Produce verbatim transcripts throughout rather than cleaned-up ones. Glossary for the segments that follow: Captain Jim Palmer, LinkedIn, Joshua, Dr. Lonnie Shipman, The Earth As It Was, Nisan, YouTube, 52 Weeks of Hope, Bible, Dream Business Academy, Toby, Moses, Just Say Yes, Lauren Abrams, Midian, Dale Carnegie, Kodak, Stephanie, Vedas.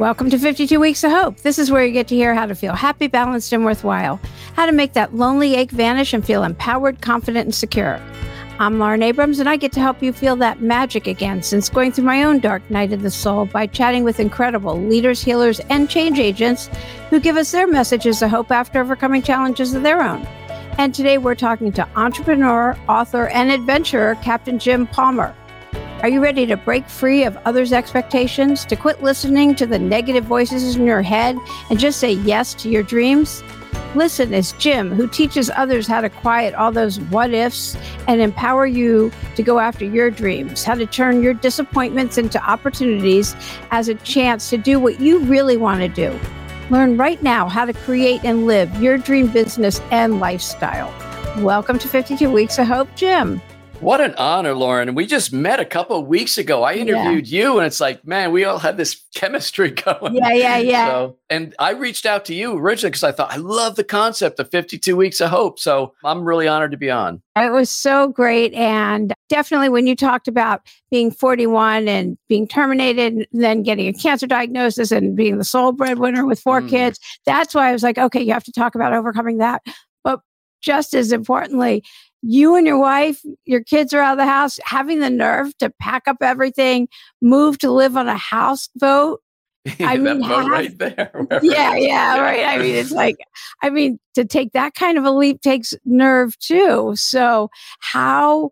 Welcome to fifty-two Weeks of Hope. This is where you get to hear how to feel happy, balanced, and worthwhile, how to make that lonely ache vanish and feel empowered, confident, and secure. I'm Lauren Abrams, and I get to help you feel that magic again since going through my own dark night of the soul by chatting with incredible leaders, healers, and change agents who give us their messages of hope after overcoming challenges of their own. And today we're talking to entrepreneur, author, and adventurer, Captain Jim Palmer. Are you ready to break free of others' expectations, to quit listening to the negative voices in your head and just say yes to your dreams? Listen as Jim, who teaches others how to quiet all those what ifs and empower you to go after your dreams, how to turn your disappointments into opportunities as a chance to do what you really want to do. Learn right now how to create and live your dream business and lifestyle. Welcome to fifty-two Weeks of Hope, Jim. What an honor, Lauren. We just met a couple of weeks ago. I interviewed yeah. you and it's like, man, we all had this chemistry going. Yeah, yeah, yeah. So, and I reached out to you originally because I thought, I love the concept of fifty-two Weeks of Hope. So I'm really honored to be on. It was so great. And definitely when you talked about being forty-one and being terminated, and then getting a cancer diagnosis and being the sole breadwinner with four mm. kids, that's why I was like, okay, you have to talk about overcoming that. But just as importantly, you and your wife, your kids are out of the house, having the nerve to pack up everything, move to live on a houseboat. I mean, boat have, right there. Yeah, yeah, right. I mean, it's like, I mean, to take that kind of a leap takes nerve too. So how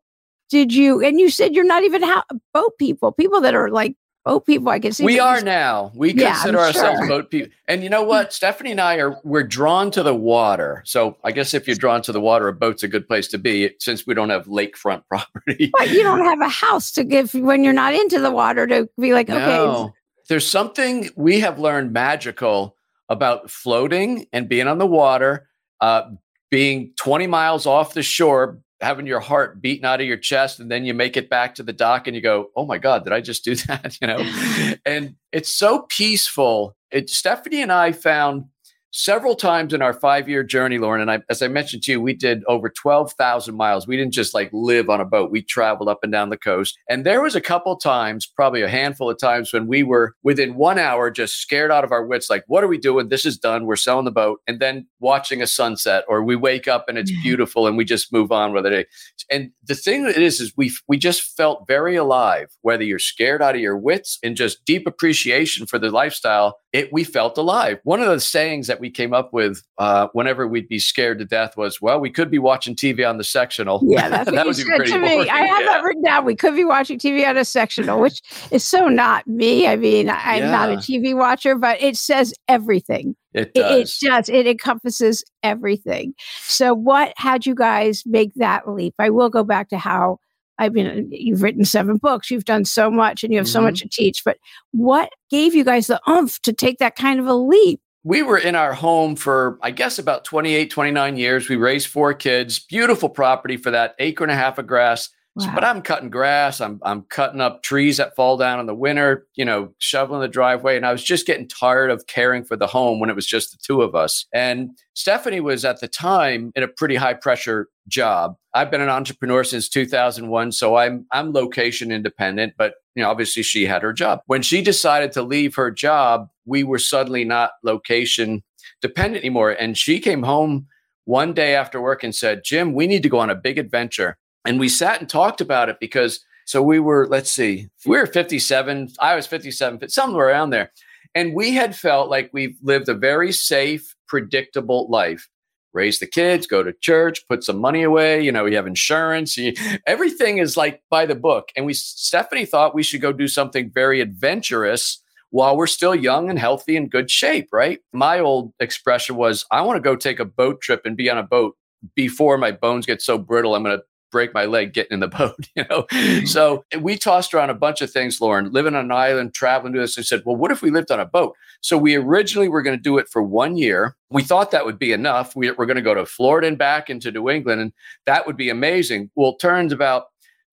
did you, and you said you're not even ha- boat people, people that are like boat people, I can see. We are now. We yeah, consider I'm ourselves sure. boat people. And you know what? Stephanie and I are, we're drawn to the water. So I guess if you're drawn to the water, a boat's a good place to be since we don't have lakefront property. But you don't have a house to give when you're not into the water to be like, okay. No. There's something we have learned magical about floating and being on the water, uh, being twenty miles off the shore, having your heart beaten out of your chest, and then you make it back to the dock and you go, oh my God, did I just do that? You know, and it's so peaceful. It, Stephanie and I found several times in our five-year journey, Lauren, and I, as I mentioned to you, we did over twelve thousand miles. We didn't just like live on a boat. We traveled up and down the coast. And there was a couple times, probably a handful of times when we were within one hour, just scared out of our wits. Like, what are we doing? This is done. We're selling the boat. And then watching a sunset, or we wake up and it's yeah. beautiful and we just move on with it. And the thing that it is, is we, we just felt very alive, whether you're scared out of your wits and just deep appreciation for the lifestyle. It, we felt alive. One of the sayings that we came up with uh, whenever we'd be scared to death was, well, we could be watching T V on the sectional. Yeah, that's that was pretty to me. I have yeah. that written down. We could be watching T V on a sectional, which is so not me. I mean, I'm yeah. not a T V watcher, but it says everything. It does. It, it does. It encompasses everything. So what had you guys make that leap? I will go back to how, I mean, you've written seven books, you've done so much, and you have mm-hmm. so much to teach, but what gave you guys the oomph to take that kind of a leap? We were in our home for, I guess, about twenty-eight, twenty-nine years. We raised four kids, beautiful property for that acre and a half of grass. Wow. But I'm cutting grass. I'm I'm cutting up trees that fall down in the winter, you know, shoveling the driveway. And I was just getting tired of caring for the home when it was just the two of us. And Stephanie was at the time in a pretty high pressure job. I've been an entrepreneur since two thousand one. So I'm I'm location independent, but you know, obviously she had her job. When she decided to leave her job, we were suddenly not location dependent anymore. And she came home one day after work and said, Jim, we need to go on a big adventure. And we sat and talked about it because, so we were, let's see, we were fifty-seven, I was fifty-seven, somewhere around there. And we had felt like we've lived a very safe, predictable life. Raise the kids, go to church, put some money away. You know, you have insurance. You, everything is like by the book. And we, Stephanie thought we should go do something very adventurous while we're still young and healthy and good shape, right? My old expression was, I want to go take a boat trip and be on a boat before my bones get so brittle, I'm going to break my leg getting in the boat, you know? So we tossed around a bunch of things, Lauren, living on an island, traveling to this, and said, well, what if we lived on a boat? So we originally were going to do it for one year. We thought that would be enough. We were going to go to Florida and back into New England, and that would be amazing. Well, it turns about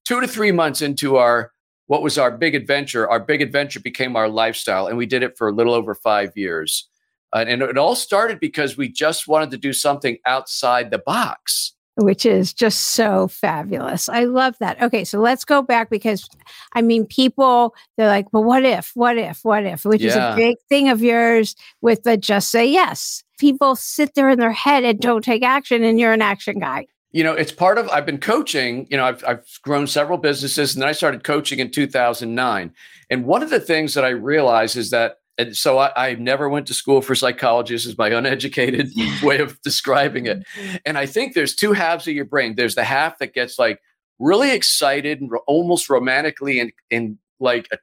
two to three months into our, what was our big adventure, our big adventure became our lifestyle, and we did it for a little over five years. Uh, and it all started because we just wanted to do something outside the box. which is just so fabulous. I love that. Okay, so let's go back because, I mean, people, they're like, well, what if, what if, what if, which yeah. is a big thing of yours with the Just Say Yes. People sit there in their head and don't take action, and you're an action guy. You know, it's part of, I've been coaching, you know, I've, I've grown several businesses, and then I started coaching in two thousand nine. And one of the things that I realized is that, and so I, I never went to school for psychology. This is my uneducated way of describing it. And I think there's two halves of your brain. There's the half that gets like really excited and almost romantically and, and like a,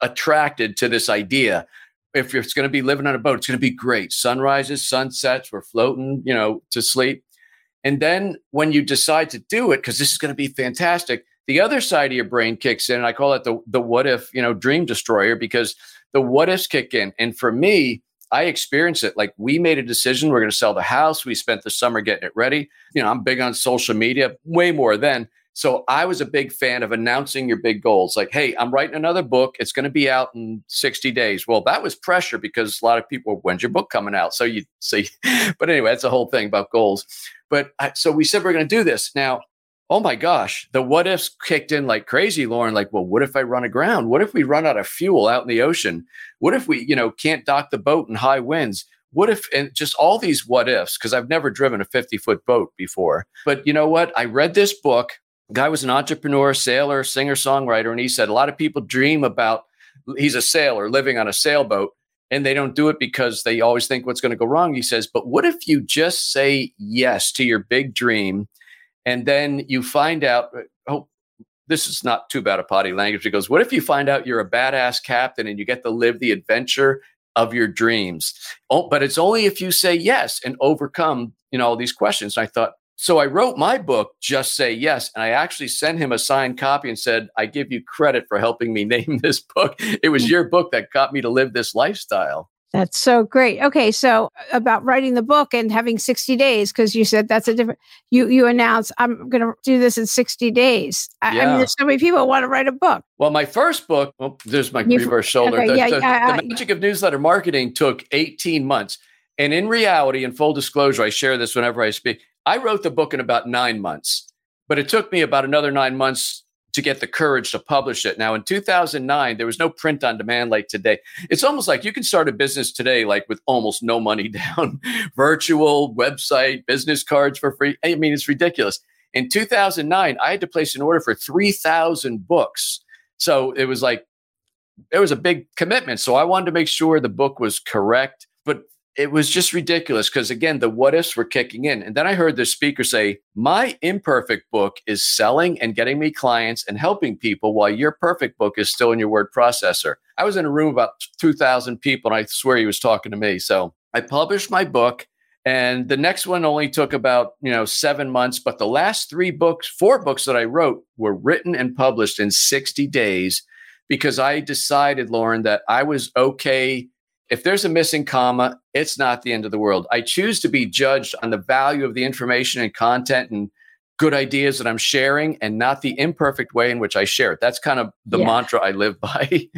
attracted to this idea. If you're, it's going to be living on a boat, it's going to be great. Sunrises, sunsets, we're floating, you know, to sleep. And then when you decide to do it, because this is going to be fantastic, the other side of your brain kicks in. And I call it the, the what if, you know, dream destroyer, because the what ifs kick in. And for me, I experienced it. Like, we made a decision. We're going to sell the house. We spent the summer getting it ready. You know, I'm big on social media, way more then. So I was a big fan of announcing your big goals. Like, hey, I'm writing another book. It's going to be out in sixty days. Well, that was pressure because a lot of people, when's your book coming out? So you see, but anyway, that's the whole thing about goals. But I, so we said, we're going to do this. Now, oh my gosh, the what ifs kicked in like crazy, Lauren. Like, well, what if I run aground? What if we run out of fuel out in the ocean? What if we, you know, can't dock the boat in high winds? What if, and just all these what ifs, because I've never driven a fifty foot boat before. But you know what? I read this book. The guy was an entrepreneur, sailor, singer, songwriter. And he said, a lot of people dream about, he's a sailor living on a sailboat, and they don't do it because they always think what's going to go wrong. He says, but what if you just say yes to your big dream? And then you find out, oh, this is not too bad a potty language. It goes, what if you find out you're a badass captain and you get to live the adventure of your dreams? Oh, but it's only if you say yes and overcome, you know, all these questions. And I thought, so I wrote my book, Just Say Yes. And I actually sent him a signed copy and said, I give you credit for helping me name this book. It was your book that got me to live this lifestyle. That's so great. Okay, so about writing the book and having sixty days, because you said that's a different, you you announced, I'm going to do this in sixty days. I, yeah. I mean, there's so many people who want to write a book. Well, my first book, oh, there's my You've, reverse shoulder. Okay, the, yeah, the, yeah, the Magic yeah. of Newsletter Marketing took eighteen months. And in reality, in full disclosure, I share this whenever I speak, I wrote the book in about nine months, but it took me about another nine months to get the courage to publish it. Now, in two thousand nine, there was no print on demand like today. It's almost like you can start a business today, like with almost no money down, virtual website, business cards for free. I mean, it's ridiculous. In two thousand nine, I had to place an order for three thousand books. So it was like, it was a big commitment. So I wanted to make sure the book was correct, but it was just ridiculous because, again, the what ifs were kicking in. And then I heard this speaker say, my imperfect book is selling and getting me clients and helping people while your perfect book is still in your word processor. I was in a room about two thousand people, and I swear he was talking to me. So I published my book, and the next one only took about, you know, seven months. But the last three books, four books that I wrote were written and published in sixty days because I decided, Lauren, that I was okay. If there's a missing comma, it's not the end of the world. I choose to be judged on the value of the information and content and good ideas that I'm sharing and not the imperfect way in which I share it. That's kind of the yeah. mantra I live by.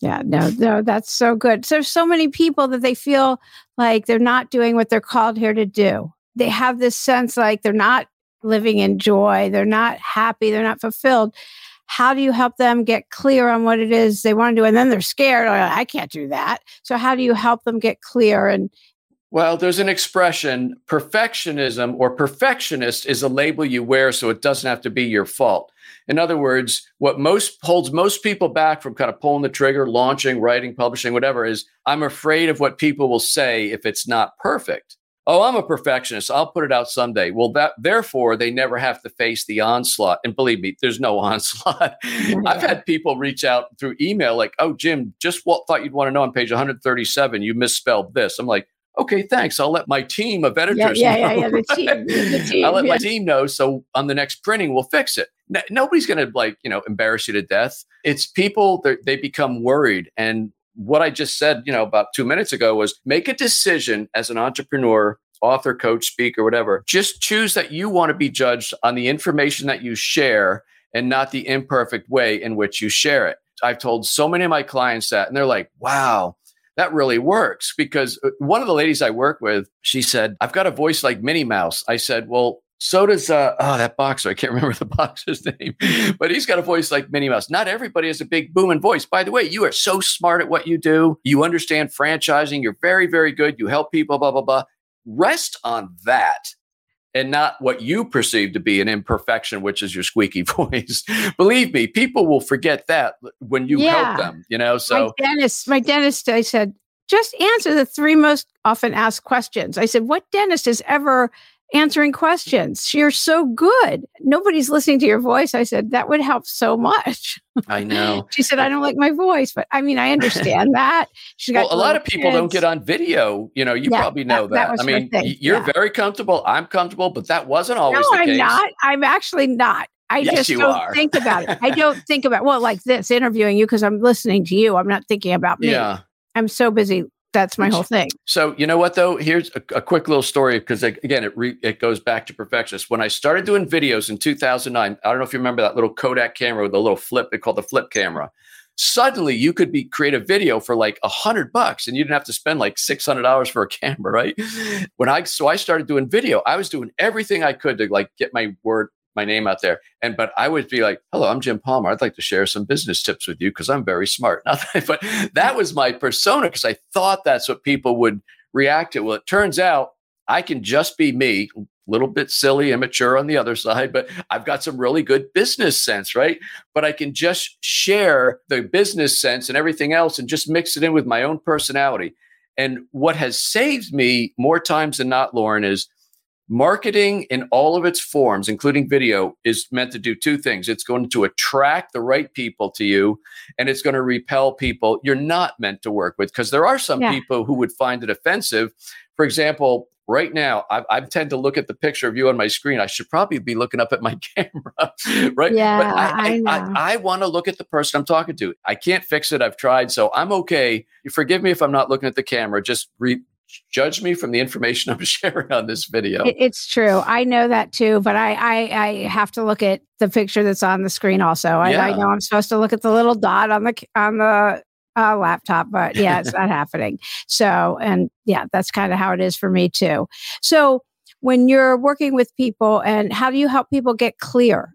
yeah, no, no, that's so good. So there's so many people that they feel like they're not doing what they're called here to do. They have this sense like they're not living in joy. They're not happy. They're not fulfilled. How do you help them get clear on what it is they want to do? And then they're scared. Like, I can't do that. So how do you help them get clear? And well, there's an expression, perfectionism or perfectionist is a label you wear so it doesn't have to be your fault. In other words, what most holds most people back from kind of pulling the trigger, launching, writing, publishing, whatever is, I'm afraid of what people will say if it's not perfect. Oh, I'm a perfectionist. I'll put it out someday. Well, that therefore, they never have to face the onslaught. And believe me, there's no onslaught. Yeah. I've had people reach out through email like, oh, Jim, just what thought you'd want to know on page one thirty-seven, you misspelled this. I'm like, okay, thanks. I'll let my team of editors yeah, yeah, know. Yeah, yeah, the team, the team, I'll let yeah. my team know. So on the next printing, we'll fix it. N- nobody's going to like, you know, embarrass you to death. It's people, they become worried. And what I just said, you know, about two minutes ago was make a decision as an entrepreneur, author, coach, speaker, whatever. Just choose that you want to be judged on the information that you share and not the imperfect way in which you share it. I've told so many of my clients that, and they're like, wow, that really works. Because one of the ladies I work with, she said, I've got a voice like Minnie Mouse. I said, well, So does, uh, oh, that boxer. I can't remember the boxer's name, but he's got a voice like Minnie Mouse. Not everybody has a big booming voice. By the way, you are so smart at what you do. You understand franchising. You're very, very good. You help people, blah, blah, blah. Rest on that and not what you perceive to be an imperfection, which is your squeaky voice. Believe me, people will forget that when you yeah. help them, you know? So my dentist, my dentist, I said, just answer the three most often asked questions. I said, what dentist is ever answering questions? You're so good. Nobody's listening to your voice. I said, that would help so much. I know. She said, I don't like my voice, but I mean, I understand that. She got well, a lot of people kids. Don't get on video. You know, you yeah, probably know that. that. that I mean, you're yeah. very comfortable. I'm comfortable, but that wasn't always no, the I'm case. No, I'm not. I'm actually not. I yes, just don't are. think about it. I don't think about, well, like this, interviewing you because I'm listening to you. I'm not thinking about me. Yeah. I'm so busy. That's my whole thing. So you know what, though? Here's a, a quick little story because, again, it re, it goes back to perfectionist. When I started doing videos in two thousand nine, I don't know if you remember that little Kodak camera with a little flip. They called the flip camera. Suddenly, you could be create a video for like a hundred bucks, and you didn't have to spend like six hundred dollars for a camera, right? When I so I started doing video, I was doing everything I could to like get my word. my name out there. And, but I would be like, hello, I'm Jim Palmer. I'd like to share some business tips with you because I'm very smart. That, but that was my persona because I thought that's what people would react to. Well, it turns out I can just be me, a little bit silly, immature on the other side, but I've got some really good business sense, right? But I can just share the business sense and everything else and just mix it in with my own personality. And what has saved me more times than not, Lauren, is marketing in all of its forms, including video, is meant to do two things. It's going to attract the right people to you, and it's going to repel people you're not meant to work with, because there are some yeah. people who would find it offensive. For example, right now, I, I tend to look at the picture of you on my screen. I should probably be looking up at my camera, right? Yeah, but I, I, I, I, I want to look at the person I'm talking to. I can't fix it. I've tried, so I'm okay. You forgive me if I'm not looking at the camera. Just re- judge me from the information I'm sharing on this video. It's true. I know that too, but I I, I have to look at the picture that's on the screen also. I, yeah. I know I'm supposed to look at the little dot on the on the uh, laptop, but yeah, it's not happening. So, and yeah, that's kind of how it is for me too. So when you're working with people, and how do you help people get clear?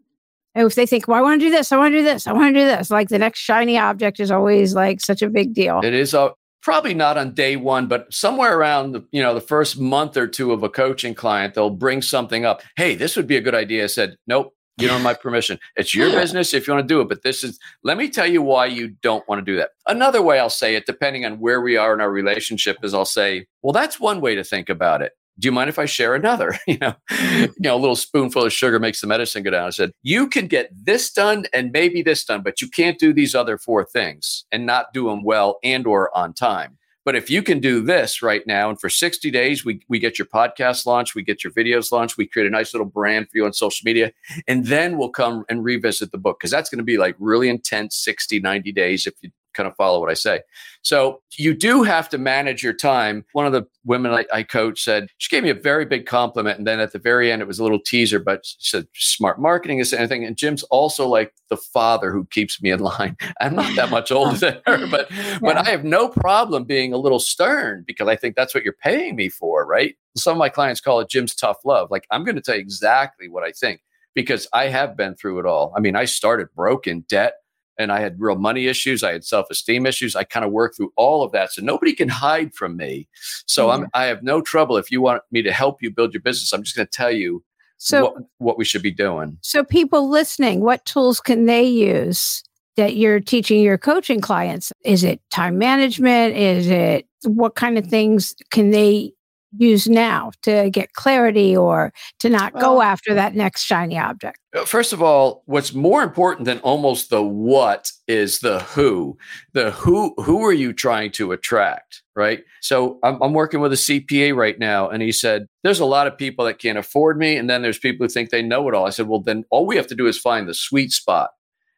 And if they think, well, I want to do this, I want to do this, I want to do this. Like the next shiny object is always like such a big deal. It is a Probably not on day one, but somewhere around the, you know, the first month or two of a coaching client, they'll bring something up. Hey, this would be a good idea. I said, nope, you don't have my permission. It's your business if you want to do it. But this is, let me tell you why you don't want to do that. Another way I'll say it, depending on where we are in our relationship, is I'll say, well, that's one way to think about it. Do you mind if I share another? You know, you know, a little spoonful of sugar makes the medicine go down. I said, you can get this done and maybe this done, but you can't do these other four things and not do them well and or on time. But if you can do this right now, and for sixty days, we, we get your podcast launched, we get your videos launched, we create a nice little brand for you on social media, and then we'll come and revisit the book, because that's going to be like really intense sixty, ninety days if you kind of follow what I say. So you do have to manage your time. One of the women I, I coach said, she gave me a very big compliment. And then at the very end, it was a little teaser, but she said, smart marketing is anything. And Jim's also like the father who keeps me in line. I'm not that much older than her, but, yeah. but I have no problem being a little stern, because I think that's what you're paying me for, right? Some of my clients call it Jim's tough love. Like, I'm going to tell you exactly what I think, because I have been through it all. I mean, I started broke, in debt, and I had real money issues. I had self-esteem issues. I kind of worked through all of that. So nobody can hide from me. So mm-hmm. I'm, I have no trouble. If you want me to help you build your business, I'm just going to tell you so, what, what we should be doing. So people listening, what tools can they use that you're teaching your coaching clients? Is it time management? Is it what kind of things can they use now to get clarity or to not well, go after that next shiny object? First of all, what's more important than almost the what is the who. The who who are you trying to attract, right? So I'm, I'm working with a C P A right now, and he said, there's a lot of people that can't afford me, and then there's people who think they know it all. I said, well, then all we have to do is find the sweet spot,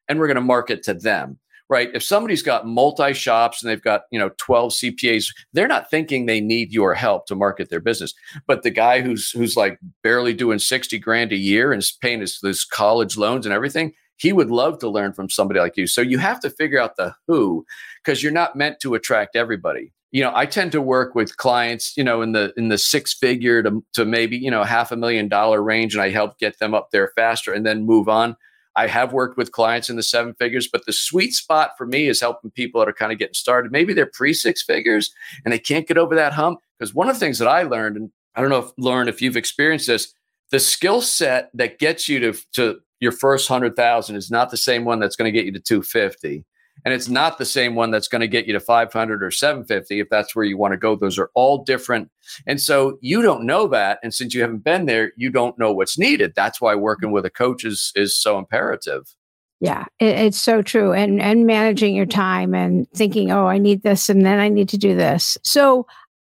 and we're going to market to them. Right. If somebody's got multi shops and they've got, you know, twelve C P As, they're not thinking they need your help to market their business. But the guy who's who's like barely doing sixty grand a year and is paying his, his college loans and everything, He would love to learn from somebody like you. So you have to figure out the who, because you're not meant to attract everybody. You know, I tend to work with clients, you know, in the in the six figure to, to maybe, you know, half a million dollar range, and I help get them up there faster and then move on. I have worked with clients in the seven figures, but the sweet spot for me is helping people that are kind of getting started. Maybe they're pre six figures and they can't get over that hump. Because one of the things that I learned, and I don't know if Lauren, if you've experienced this, the skill set that gets you to, to your first hundred thousand is not the same one that's going to get you to two fifty. And it's not the same one that's going to get you to five hundred or seven fifty, if that's where you want to go. Those are all different. And so you don't know that. And since you haven't been there, you don't know what's needed. That's why working with a coach is, is so imperative. Yeah, it, it's so true. And, and managing your time and thinking, oh, I need this, and then I need to do this. So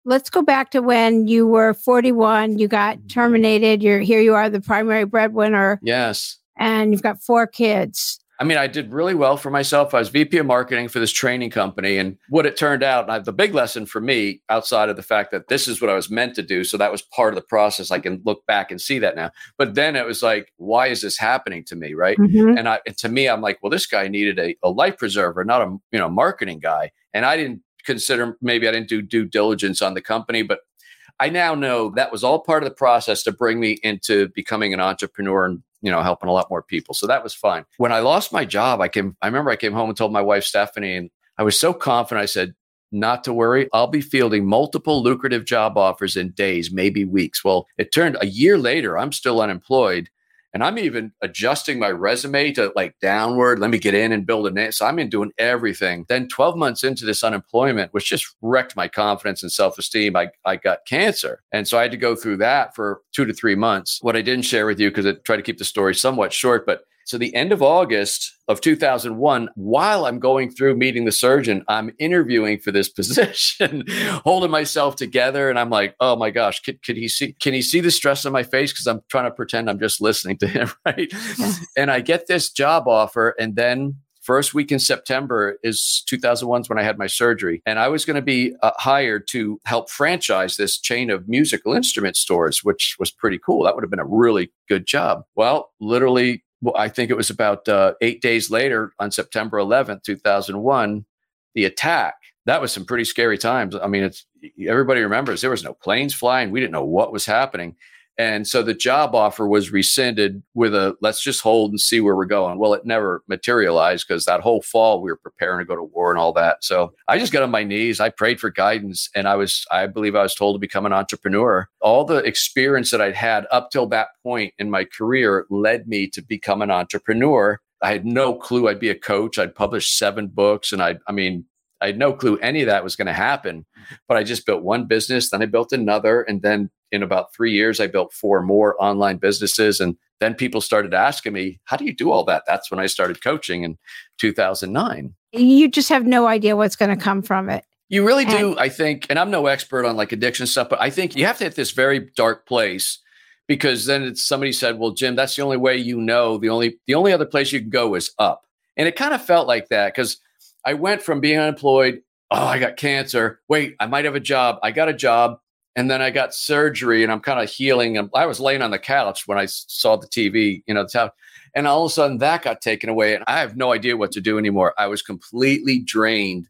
let's go back to when you were forty-one, you got terminated. You're here you are, the primary breadwinner. Yes. And you've got four kids. I mean, I did really well for myself. I was V P of marketing for this training company. And what it turned out, and I, the big lesson for me, outside of the fact that this is what I was meant to do, so that was part of the process. I can look back and see that now. But then it was like, why is this happening to me, right? Mm-hmm. And I, and to me, I'm like, well, this guy needed a, a life preserver, not a you know marketing guy. And I didn't consider, maybe I didn't do due diligence on the company, but I now know that was all part of the process to bring me into becoming an entrepreneur and you know, helping a lot more people. So that was fine. When I lost my job, I came, I remember I came home and told my wife, Stephanie, and I was so confident. I said, not to worry, I'll be fielding multiple lucrative job offers in days, maybe weeks. Well, it turned a year later, I'm still unemployed, and I'm even adjusting my resume to like downward. Let me get in and build a name. So I'm in doing everything. Then twelve months into this unemployment, which just wrecked my confidence and self-esteem, I, I got cancer. And so I had to go through that for two to three months. What I didn't share with you, because I tried to keep the story somewhat short, but so the end of August of two thousand one, while I'm going through meeting the surgeon, I'm interviewing for this position, holding myself together. And I'm like, oh my gosh, could, could he see, can he see the stress on my face? Because I'm trying to pretend I'm just listening to him, right? And I get this job offer. And then first week in September is two thousand one is when I had my surgery. And I was going to be uh, hired to help franchise this chain of musical instrument stores, which was pretty cool. That would have been a really good job. Well, literally, Well, I think it was about uh, eight days later on September eleventh, two thousand one, the attack. That was some pretty scary times. I mean, it's everybody remembers there was no planes flying. We didn't know what was happening. And so the job offer was rescinded with a, let's just hold and see where we're going. Well, it never materialized because that whole fall we were preparing to go to war and all that. So I just got on my knees. I prayed for guidance. And I was, I believe I was told to become an entrepreneur. All the experience that I'd had up till that point in my career led me to become an entrepreneur. I had no clue I'd be a coach. I'd published seven books. And I, I mean, I had no clue any of that was going to happen, but I just built one business, then I built another. And then in about three years, I built four more online businesses. And then people started asking me, how do you do all that? That's when I started coaching in two thousand nine. You just have no idea what's going to come from it. You really and- do, I think. And I'm no expert on like addiction stuff, but I think you have to hit this very dark place. Because then it's, somebody said, well, Jim, that's the only way you know, the only the only other place you can go is up. And it kind of felt like that because I went from being unemployed, oh, I got cancer. Wait, I might have a job. I got a job. And then I got surgery and I'm kind of healing. And I was laying on the couch when I saw the T V, you know, the town, and all of a sudden that got taken away. And I have no idea what to do anymore. I was completely drained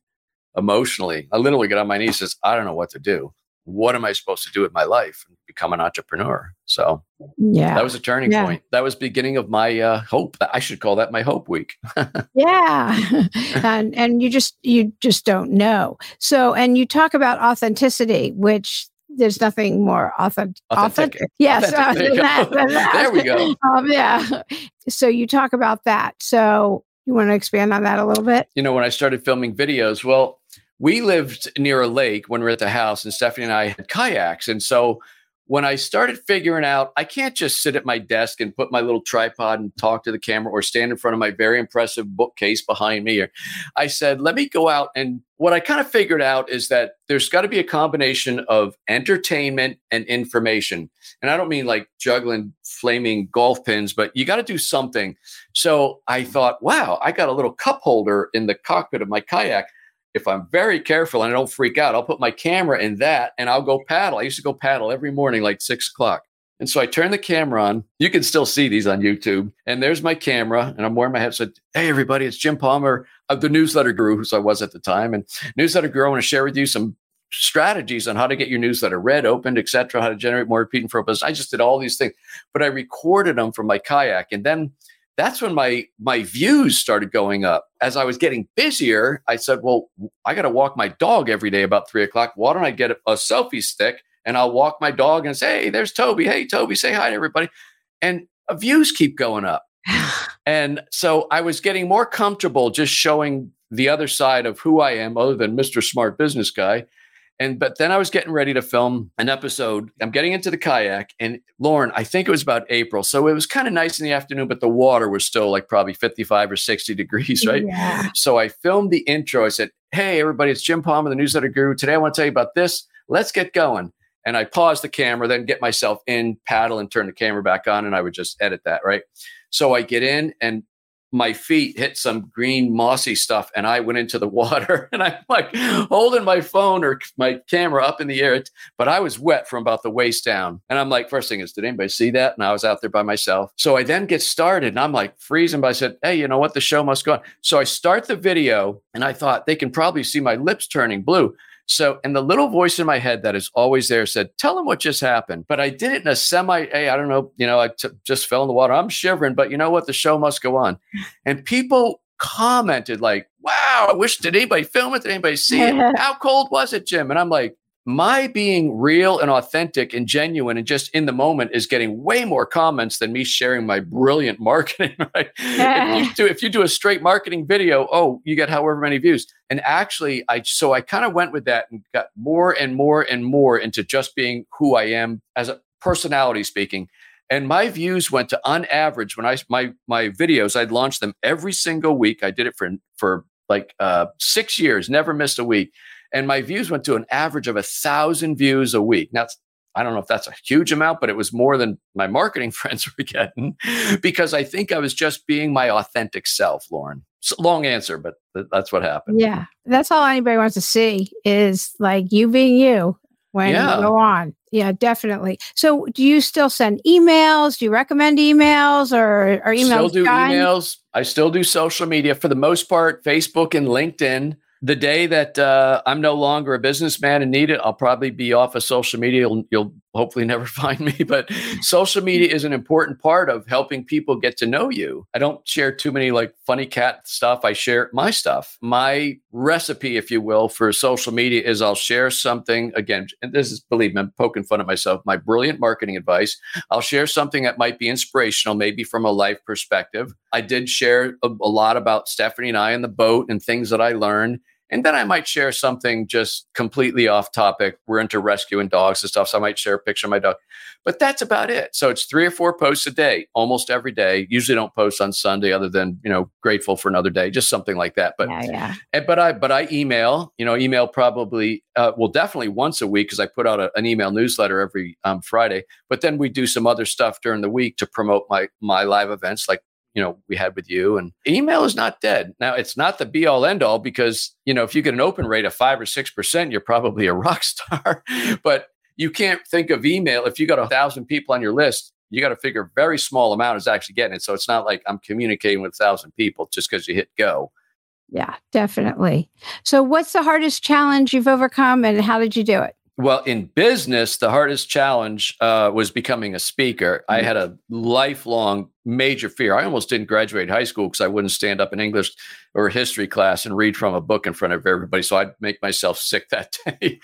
emotionally. I literally got on my knees and says, I don't know what to do. What am I supposed to do with my life? And become an entrepreneur. So yeah, that was a turning yeah. point. That was beginning of my uh, hope. I should call that my hope week. yeah. And and you just, you just don't know. So, and you talk about authenticity, which there's nothing more authentic. authentic. authentic. Yes. Authentic. That, that. There we go. Um, yeah. So you talk about that. So you want to expand on that a little bit? You know, when I started filming videos, well, we lived near a lake when we were at the house, and Stephanie and I had kayaks. And so when I started figuring out, I can't just sit at my desk and put my little tripod and talk to the camera or stand in front of my very impressive bookcase behind me. Or I said, let me go out. And what I kind of figured out is that there's got to be a combination of entertainment and information. And I don't mean like juggling flaming golf pins, but you got to do something. So I thought, wow, I got a little cup holder in the cockpit of my kayak. If I'm very careful and I don't freak out, I'll put my camera in that and I'll go paddle. I used to go paddle every morning, like six o'clock. And so I turned the camera on. You can still see these on YouTube. And there's my camera. And I'm wearing my headset. Hey, everybody, it's Jim Palmer of the Newsletter Guru, who I was at the time. And Newsletter Guru, I want to share with you some strategies on how to get your newsletter read, opened, et cetera, how to generate more repeat and referral business. I just did all these things, but I recorded them from my kayak. And then that's when my my views started going up. As I was getting busier, I said, well, I got to walk my dog every day about three o'clock. Why don't I get a, a selfie stick and I'll walk my dog and say, hey, there's Toby. Hey, Toby, say hi to everybody. And uh, views keep going up. And so I was getting more comfortable just showing the other side of who I am other than Mister Smart Business Guy. And but then I was getting ready to film an episode. I'm getting into the kayak, and Lauren, I think it was about April. So it was kind of nice in the afternoon, but the water was still like probably fifty-five or sixty degrees, right? Yeah. So I filmed the intro. I said, hey, everybody, it's Jim Palmer, the Newsletter Guru. Today I want to tell you about this. Let's get going. And I paused the camera, then get myself in, paddle, and turn the camera back on, and I would just edit that, right? So I get in, and my feet hit some green mossy stuff, and I went into the water, and I'm like holding my phone or my camera up in the air, but I was wet from about the waist down. And I'm like, first thing is, did anybody see that? And I was out there by myself. So I then get started, and I'm like freezing, but I said, hey, you know what? The show must go on. So I start the video, and I thought they can probably see my lips turning blue. So, and the little voice in my head that is always there said, tell them what just happened. But I did it in a semi, hey, I don't know, you know, I t- just fell in the water. I'm shivering, but you know what? The show must go on. And people commented like, wow, I wish, did anybody film it? Did anybody see it? How cold was it, Jim? And I'm like, my being real and authentic and genuine and just in the moment is getting way more comments than me sharing my brilliant marketing, right? if, you do, if you do a straight marketing video, oh, you get however many views. And actually, I so I kind of went with that and got more and more and more into just being who I am as a personality speaking. And my views went to, on average, when I my my videos, I'd launch them every single week. I did it for, for like uh, six years, never missed a week. And my views went to an average of a thousand views a week. Now, I don't know if that's a huge amount, but it was more than my marketing friends were getting because I think I was just being my authentic self, Lauren. So long answer, but th- that's what happened. Yeah. That's all anybody wants to see is like you being you when yeah. you go on. Yeah, definitely. So do you still send emails? Do you recommend emails or, or emails? Still do done? emails. I still do social media for the most part, Facebook and LinkedIn. The day that uh, I'm no longer a businessman and need it, I'll probably be off of social media. You'll, you'll hopefully never find me, but social media is an important part of helping people get to know you. I don't share too many like funny cat stuff. I share my stuff. My recipe, if you will, for social media is I'll share something again, and this is, believe me, I'm poking fun at myself, my brilliant marketing advice. I'll share something that might be inspirational, maybe from a life perspective. I did share a, a lot about Stephanie and I and the boat and things that I learned. And then I might share something just completely off topic. We're into rescuing dogs and stuff. So I might share a picture of my dog, but that's about it. So it's three or four posts a day, almost every day. Usually don't post on Sunday other than, you know, grateful for another day, just something like that. But, yeah, yeah. And, but I, but I email, you know, email probably, uh, well, definitely once a week because I put out a, an email newsletter every um, Friday, but then we do some other stuff during the week to promote my, my live events. Like, you know, we had with you, and email is not dead. Now it's not the be all end all because, you know, if you get an open rate of five or six percent, you're probably a rock star, but you can't think of email. If you got a thousand people on your list, you got to figure a very small amount is actually getting it. So it's not like I'm communicating with a thousand people just because you hit go. Yeah, definitely. So what's the hardest challenge you've overcome and how did you do it? Well, in business, the hardest challenge uh, was becoming a speaker. I had a lifelong major fear. I almost didn't graduate high school because I wouldn't stand up in English or history class and read from a book in front of everybody. So I'd make myself sick that day.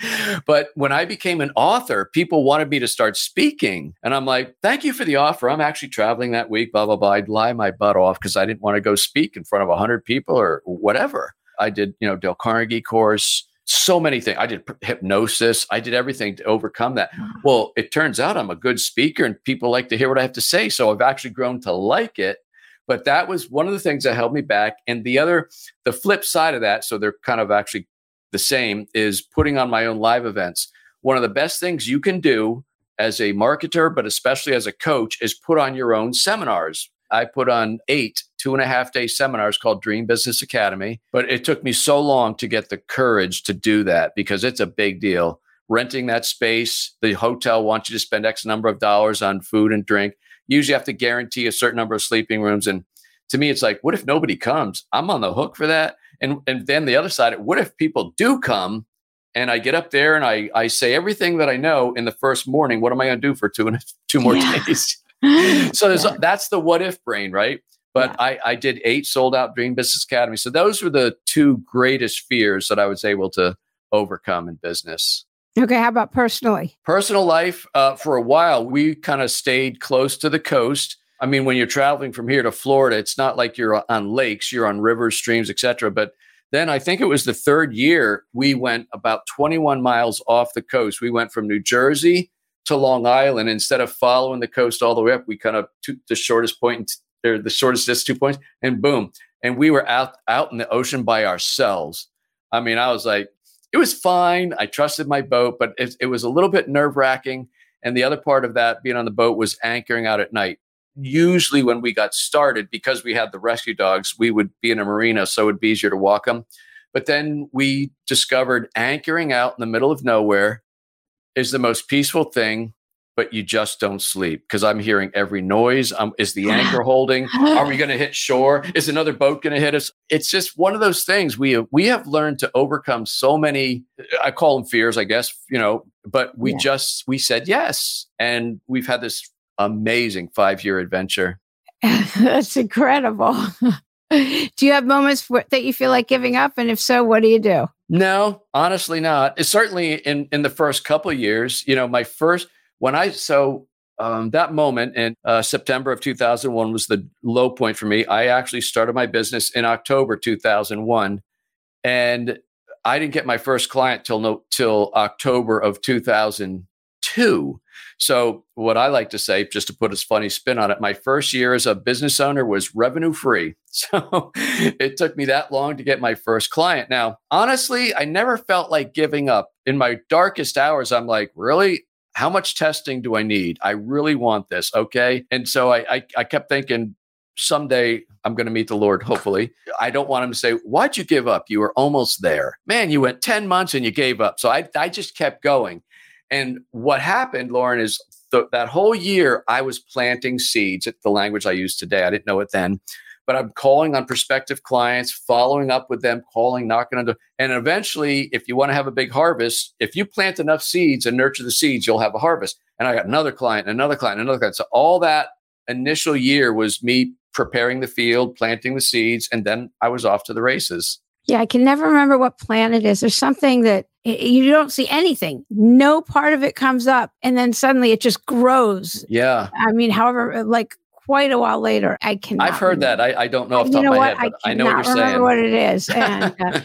But when I became an author, people wanted me to start speaking. And I'm like, thank you for the offer. I'm actually traveling that week, blah, blah, blah. I'd lie my butt off because I didn't want to go speak in front of one hundred people or whatever. I did, you know, Dale Carnegie course. So many things. I did hypnosis. I did everything to overcome that. Well, it turns out I'm a good speaker and people like to hear what I have to say. So I've actually grown to like it. But that was one of the things that held me back. And the other, the flip side of that, so they're kind of actually the same, is putting on my own live events. One of the best things you can do as a marketer, but especially as a coach, is put on your own seminars. I put on eight two and a half day seminars called Dream Business Academy, but it took me so long to get the courage to do that because it's a big deal. renting that space. The hotel wants you to spend X number of dollars on food and drink. You usually have to guarantee a certain number of sleeping rooms. And to me, it's like, what if nobody comes? I'm on the hook for that. And and then the other side, what if people do come and I get up there and I I say everything that I know in the first morning? What am I going to do for two and two more yeah. days? So there's, yeah. that's the what if brain, right? But yeah. I, I did eight sold out Dream Business Academy. So those were the two greatest fears that I was able to overcome in business. Okay. How about personally? Personal life, uh, for a while, we kind of stayed close to the coast. I mean, when you're traveling from here to Florida, it's not like you're on lakes, you're on rivers, streams, et cetera. But then I think it was the third year, we went about twenty-one miles off the coast. We went from New Jersey to Long Island. Instead of following the coast all the way up, we kind of took the shortest point, or the shortest just two points, and boom. And we were out, out in the ocean by ourselves. I mean, I was like, it was fine. I trusted my boat, but it, it was a little bit nerve wracking. And the other part of that being on the boat was anchoring out at night. Usually when we got started, because we had the rescue dogs, we would be in a marina, so it'd be easier to walk them. But then we discovered anchoring out in the middle of nowhere is the most peaceful thing, but you just don't sleep because I'm hearing every noise. Um, is the anchor holding? Are we going to hit shore? Is another boat going to hit us? It's just one of those things. We have, we have learned to overcome so many, I call them fears, I guess, you know, but we yeah. just, we said yes. And we've had this amazing five-year adventure. That's incredible. Do you have moments for, that you feel like giving up? And if so, what do you do? No, honestly not. It's certainly in, in the first couple of years, you know, my first... When I, so um, that moment in uh, September of two thousand one was the low point for me. I actually started my business in October two thousand one, and I didn't get my first client till no, till October of two thousand two. So what I like to say, just to put a funny spin on it, my first year as a business owner was revenue free. So it took me that long to get my first client. Now, honestly, I never felt like giving up. In my darkest hours, I'm like, really? How much testing do I need? I really want this. Okay. And so I, I, I kept thinking someday I'm going to meet the Lord. Hopefully. I don't want him to say, why'd you give up? You were almost there, man. You went ten months and you gave up. So I, I just kept going. And what happened, Lauren, is th- that whole year I was planting seeds. It's the language I use today. I didn't know it then, but I'm calling on prospective clients, following up with them, calling, knocking on the door. And eventually, if you want to have a big harvest, if you plant enough seeds and nurture the seeds, you'll have a harvest. And I got another client, another client, another client. So all that initial year was me preparing the field, planting the seeds, and then I was off to the races. Yeah, I can never remember what plan it is. There's something that you don't see anything. No part of it comes up. And then suddenly it just grows. Yeah. I mean, however, like, quite a while later, I cannot. I've heard remember. that. I, I don't know off the top of my head, but I, I know what you're saying. I don't remember what it is. And, uh,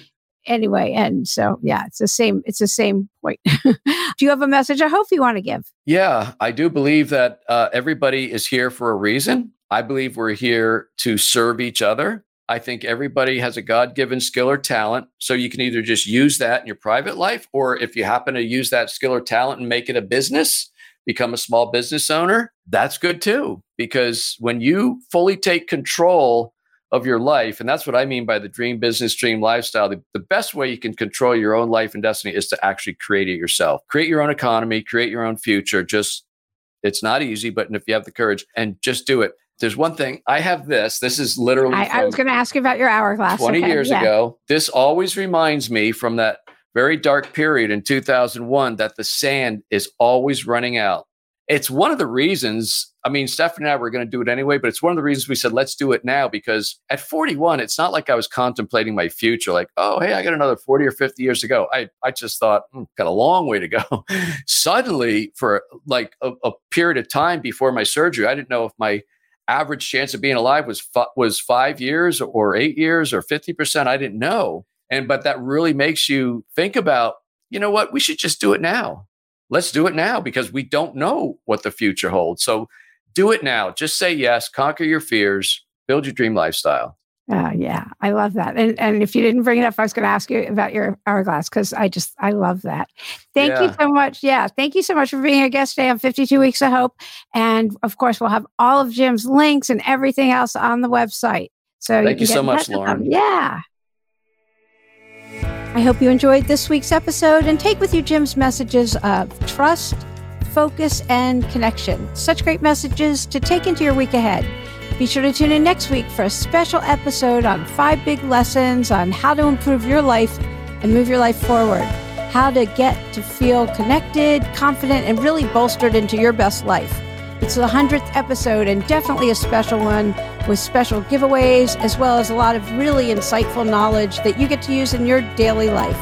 anyway, and so, yeah, it's the same. It's the same point. Do you have a message I hope you want to give? Yeah, I do believe that uh, everybody is here for a reason. I believe we're here to serve each other. I think everybody has a God-given skill or talent. So you can either just use that in your private life, or if you happen to use that skill or talent and make it a business, become a small business owner, that's good too. Because when you fully take control of your life, and that's what I mean by the dream business, dream lifestyle, the, the best way you can control your own life and destiny is to actually create it yourself. Create your own economy, create your own future. Just, it's not easy, but if you have the courage, and just do it. There's one thing, I have this, this is literally- I, I was gonna ask you about your hourglass. twenty okay. years yeah. ago. This always reminds me from that very dark period in two thousand one that the sand is always running out. It's one of the reasons, I mean, Stephanie and I were going to do it anyway, but it's one of the reasons we said, let's do it now, because at forty-one, it's not like I was contemplating my future. Like, oh, hey, I got another forty or fifty years to go. I, I just thought, mm, got a long way to go. Suddenly, for like a, a period of time before my surgery, I didn't know if my average chance of being alive was f- was five years or eight years or fifty percent. I didn't know. And, but that really makes you think about, you know what, we should just do it now. Let's do it now because we don't know what the future holds. So do it now. Just say yes, conquer your fears, build your dream lifestyle. Oh, yeah. I love that. And and if you didn't bring it up, I was going to ask you about your hourglass because I just, I love that. Thank yeah. you so much. Yeah. Thank you so much for being a guest today on fifty-two Weeks of Hope. And of course, we'll have all of Jim's links and everything else on the website. So Thank you, you so much, Lauren. Yeah. I hope you enjoyed this week's episode and take with you Jim's messages of trust, focus, and connection. Such great messages to take into your week ahead. Be sure to tune in next week for a special episode on five big lessons on how to improve your life and move your life forward, how to get to feel connected, confident, and really bolstered into your best life. It's the one hundredth episode and definitely a special one with special giveaways, as well as a lot of really insightful knowledge that you get to use in your daily life.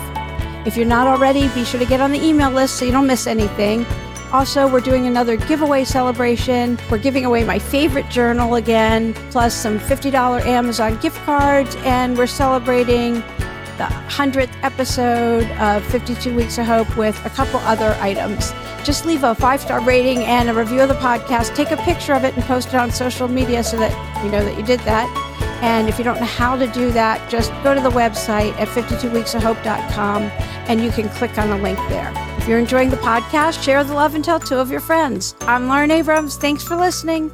If you're not already, be sure to get on the email list so you don't miss anything. Also, we're doing another giveaway celebration. We're giving away my favorite journal again, plus some fifty dollars Amazon gift cards, and we're celebrating the one hundredth episode of fifty-two Weeks of Hope with a couple other items. Just leave a five-star rating and a review of the podcast. Take a picture of it and post it on social media so that you know that you did that. And if you don't know how to do that, just go to the website at fifty-two weeks of hope dot com and you can click on the link there. If you're enjoying the podcast, share the love and tell two of your friends. I'm Lauren Abrams. Thanks for listening.